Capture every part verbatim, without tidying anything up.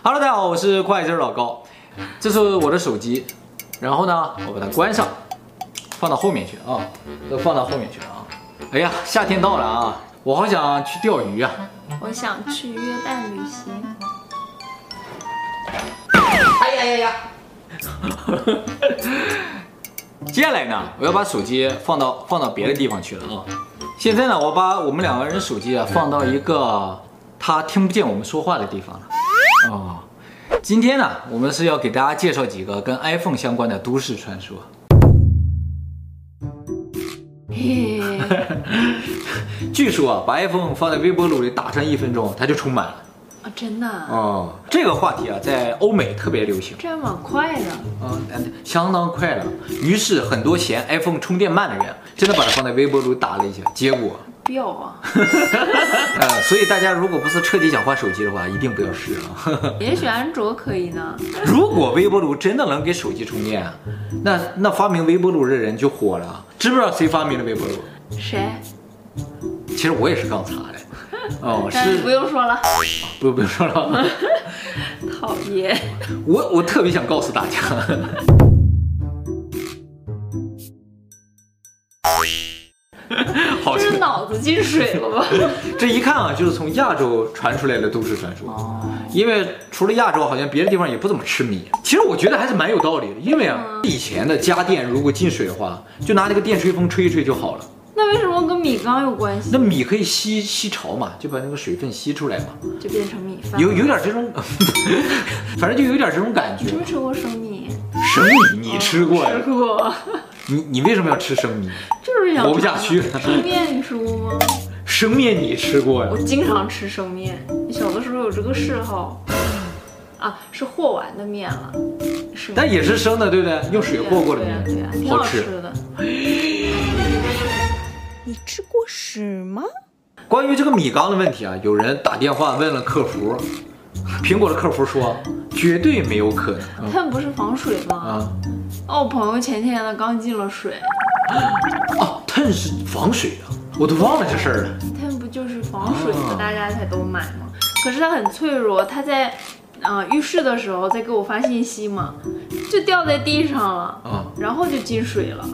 Hello， 大家好，我是会计老高，这是我的手机，然后呢，我把它关上，放到后面去啊，都放到后面去啊。哎呀，夏天到了啊，我好想去钓鱼啊！我想去约旦旅行。哎呀呀呀！接下来呢，我要把手机放到放到别的地方去了啊。现在呢，我把我们两个人手机啊放到一个他听不见我们说话的地方了。 哦，今天呢，我们是要给大家介绍几个跟 iPhone 相关的都市传说。据说啊，把 iPhone 放在微波炉里打上一分钟，它就充满了。啊，真的？哦，这个话题啊，在欧美特别流行。这样蛮快的。嗯，相当快了。于是很多嫌 iPhone 充电慢的人，真的把它放在微波炉打了一下，结果。 不要啊！呃，所以大家如果不是彻底想换手机的话，一定不要试啊。也许安卓可以呢。如果微波炉真的能给手机充电，那那发明微波炉的人就火了。知不知道谁发明的微波炉？谁？其实我也是刚查的。哦，是不用说了。不，不用说了。讨厌。我我特别想告诉大家。这是脑子进水了吧？这一看啊，就是从亚洲传出来的都市传说。哦，因为除了亚洲，好像别的地方也不怎么痴迷。其实我觉得还是蛮有道理的，因为啊，以前的家电如果进水的话，就拿那个电吹风吹一吹就好了。那为什么跟米缸有关系？那米可以吸吸潮嘛，就把那个水分吸出来嘛，就变成米饭。有有点这种，反正就有点这种感觉。吃没吃过生米？生米你吃过呀？吃过。你你为什么要吃生米？ 活不下去了。生面你吃过吗？生面你吃过呀？我经常吃生面，你小的时候有这个嗜好啊？是和完的面了，但也是生的，对不对？用水和过的面，对呀，挺好吃的。你吃过屎吗？关于这个米缸的问题啊，有人打电话问了客服，苹果的客服说绝对没有可能。它不是防水吗？啊，哦，我朋友前天呢刚进了水。 哦，碳是防水的，我都忘了这事儿了。碳不就是防水的，大家才都买吗？可是它很脆弱，它在啊、呃、浴室的时候在给我发信息嘛，就掉在地上了，嗯、然后就进水了。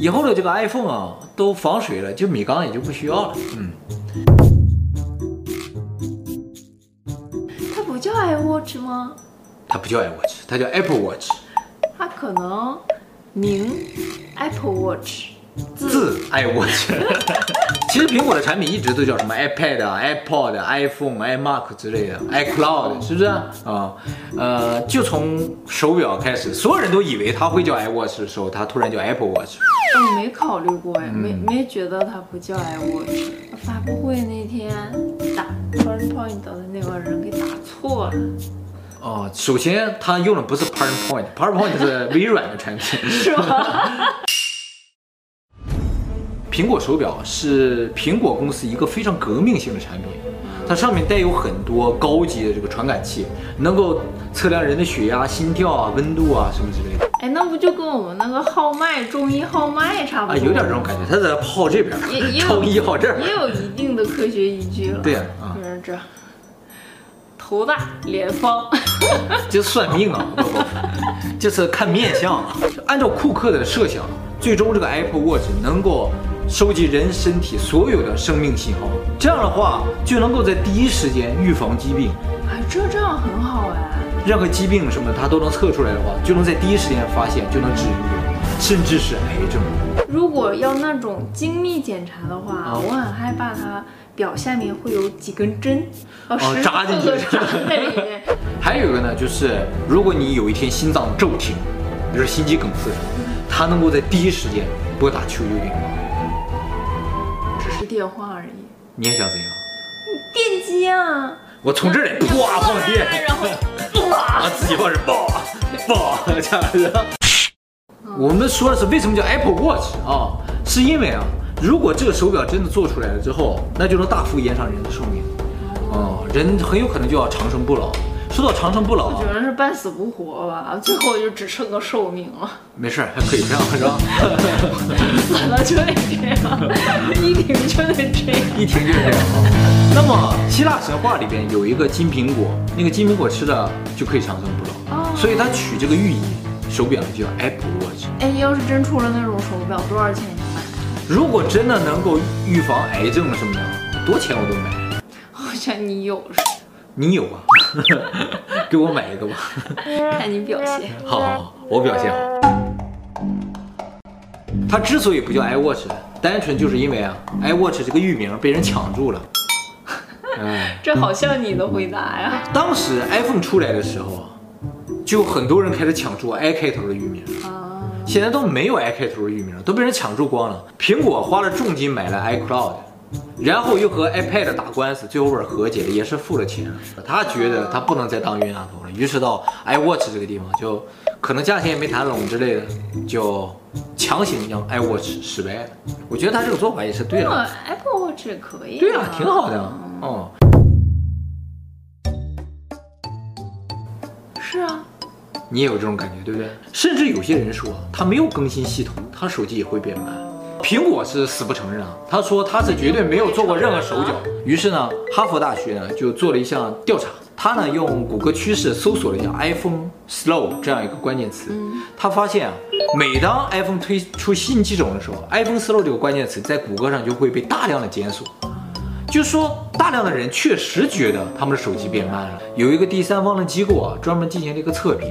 以后的这个 iPhone 啊，都防水了，就米缸也就不需要了。嗯。它不叫 iWatch 吗？它不叫 iWatch， 它叫 Apple Watch。它可能。 名 Apple Watch， 字 iWatch。其实苹果的产品一直都叫什么 iPad 啊、iPod 啊、iPhone、iMac 之类的 ，iCloud 是不是啊？啊、呃，就从手表开始，所有人都以为它会叫 iWatch 的时候，它突然叫 Apple Watch。我没考虑过哎，没没觉得它不叫 iWatch。发布会那天打 PowerPoint 的那个人给打错了。 哦，首先他用的不是 PowerPoint，PowerPoint 是微软的产品，是吧？苹果手表是苹果公司一个非常革命性的产品，它上面带有很多高级的这个传感器，能够测量人的血压、心跳啊、温度啊什么之类的。哎，那不就跟我们那个号脉、中医号脉差不多？啊，有点这种感觉，它在号这边，中医号这儿，也有一定的科学依据了。对呀，啊，就是这。 头大脸方，这算命啊！不不，这是看面相啊。按照库克的设想，最终这个 Apple Watch 能够收集人身体所有的生命信号，这样的话就能够在第一时间预防疾病。哎，这这样很好哎。任何疾病什么的，它都能测出来的话，就能在第一时间发现，就能治愈，甚至是癌症。如果要那种精密检查的话，啊、我很害怕它。 表下面会有几根针，哦，扎进去，扎在里面。还有一个呢，就是如果你有一天心脏骤停，比如心肌梗塞，它能够在第一时间拨打九九零。只是电话而已。你还想怎样？电击啊！我从这里啪放电，然后啪自己往这爆爆，这样子。我们说的是为什么叫 Apple Watch 啊？是因为啊。 如果这个手表真的做出来了之后，那就能大幅延长人的寿命，哦，人很有可能就要长生不老。说到长生不老，我觉得是半死不活吧，最后就只剩个寿命了。没事，还可以这样，是吧？死了就得这样，一停就得这样，一停就是这样。那么希腊神话里边有一个金苹果，那个金苹果吃的就可以长生不老，哦、所以它取这个寓意，手表就叫 Apple Watch。哎，要是真出了那种手表，多少钱你买？如果真的能够预防癌症了什么的，多钱我都买。好像你有是。你有啊，给我买一个吧。看你表现。好，好，好，我表现好。它之所以不叫 iWatch， 单纯就是因为啊 ，iWatch 这个域名被人抢住了。哎，这好像你的回答呀。当时 iPhone 出来的时候，就很多人开始抢注 i 开头的域名。啊。现在都没有 i 开头的域名，都被人抢注光了。苹果花了重金买了 iCloud。然后又和 iPad 打官司，最后边和解了，也是付了钱。他觉得他不能再当冤大头了，于是到 iWatch 这个地方，就可能价钱也没谈拢之类的，就强行让 iWatch 失败了。我觉得他这个做法也是对的。嗯、Apple Watch 也可以、啊。对啊，挺好的。哦、嗯。是啊。你也有这种感觉，对不对？甚至有些人说他没有更新系统，他手机也会变慢。苹果是死不承认啊，他说他是绝对没有做过任何手脚。于是呢，哈佛大学呢就做了一项调查，他呢用谷歌趋势搜索了一下 iPhone slow 这样一个关键词，他发现啊，每当 iPhone 推出新机种的时候 ，iPhone slow 这个关键词在谷歌上就会被大量的检索。就是说，大量的人确实觉得他们的手机变慢了。有一个第三方的机构啊，专门进行了一个测评，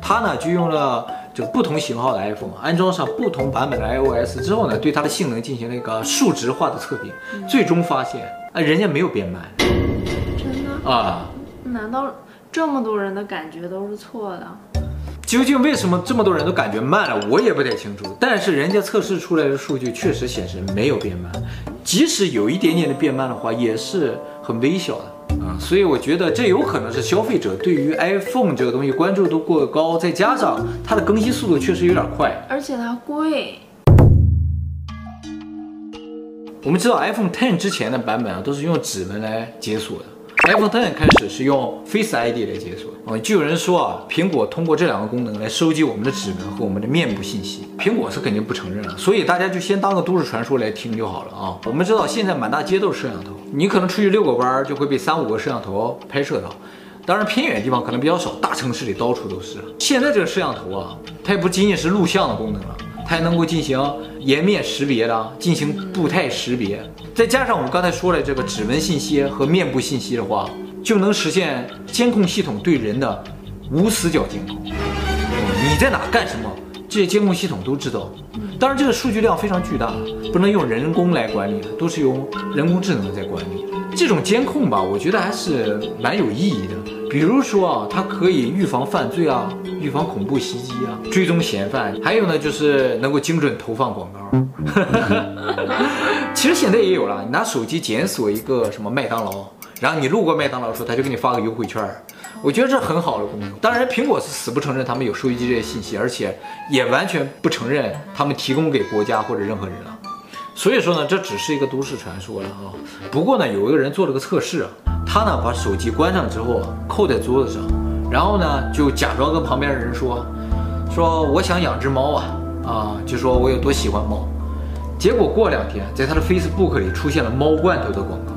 他呢就用了。就不同型号的 iPhone 安装上不同版本的 iOS 之后呢，对它的性能进行了一个数值化的测评，嗯、最终发现啊，人家没有变慢。真的啊？难道这么多人的感觉都是错的？究竟为什么这么多人都感觉慢了，我也不太清楚。但是人家测试出来的数据确实显示没有变慢，即使有一点点的变慢的话，也是很微小的。嗯，所以我觉得这有可能是消费者对于 iPhone 这个东西关注度过高，再加上它的更新速度确实有点快，而且它贵。我们知道 iPhone X 之前的版本啊，都是用指纹来解锁的。iPhone X 开始是用 Face I D 来解锁。嗯，就有人说啊，苹果通过这两个功能来收集我们的指纹和我们的面部信息，苹果是肯定不承认了，所以大家就先当个都市传说来听就好了啊。我们知道现在满大街都是摄像头。你可能出去遛个弯就会被三五个摄像头拍摄到，当然偏远地方可能比较少，大城市里到处都是。现在这个摄像头啊，它也不仅仅是录像的功能了，它还能够进行颜面识别的，进行步态识别，再加上我们刚才说的这个指纹信息和面部信息的话，就能实现监控系统对人的无死角监控。你在哪干什么，这些监控系统都知道。当然这个数据量非常巨大，不能用人工来管理的，都是用人工智能在管理。这种监控吧，我觉得还是蛮有意义的。比如说啊，它可以预防犯罪啊，预防恐怖袭击啊，追踪嫌犯，还有呢就是能够精准投放广告。其实现在也有了，你拿手机检索一个什么麦当劳，然后你路过麦当劳的时候，他就给你发个优惠券。我觉得这很好的功能。当然苹果是死不承认他们有收集这些信息，而且也完全不承认他们提供给国家或者任何人了。所以说呢，这只是一个都市传说了啊。不过呢，有一个人做了个测试，他呢把手机关上之后扣在桌子上，然后呢就假装跟旁边的人说说我想养只猫啊，啊就说我有多喜欢猫。结果过两天在他的 Facebook 里出现了猫罐头的广告。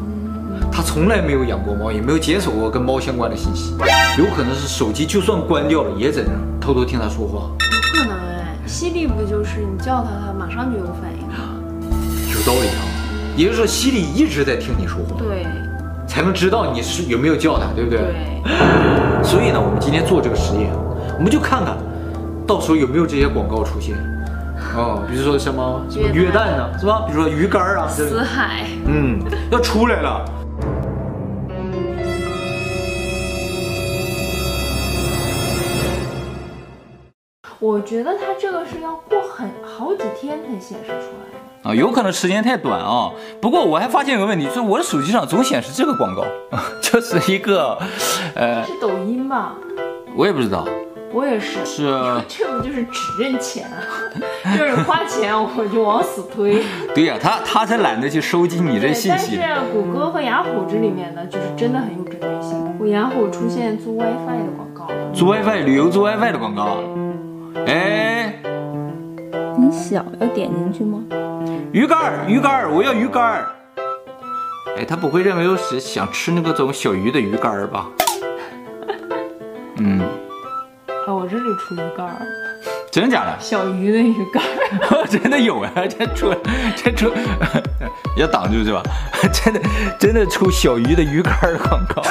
他从来没有养过猫，也没有解锁过跟猫相关的信息，有可能是手机就算关掉了，也在那偷偷听他说话。有可能哎，犀利不就是你叫他，他马上就有反应了？有道理啊，也就是说犀利一直在听你说话，对，才能知道你是有没有叫他，对不对？对。所以呢，我们今天做这个实验，我们就看看，到时候有没有这些广告出现。哦，比如说什么什么约旦呢，是吧？比如说鱼竿啊，死海，嗯，要出来了。我觉得它这个是要过很好几天才显示出来的啊，有可能时间太短啊。不过我还发现一个问题，就是我的手机上总显示这个广告，就是一个，呃，是抖音吧？我也不知道。我也是。是。这不就是只认钱啊？就是花钱我就往死推。对呀、啊，他他才懒得去收集你这信息。但是谷歌和雅虎这里面呢，就是真的很有针对性。然后出现租 WiFi 的广告，租 WiFi 旅游租 WiFi 的广告。哎，你小要点进去吗？鱼竿，鱼竿，我要鱼竿。哎，他不会认为我是想吃那个种小鱼的鱼竿吧？嗯。啊，我这里出鱼竿。真的假的？小鱼的鱼竿。真的有啊，这出这出，要挡住是吧？真的真的出小鱼的鱼竿的广告。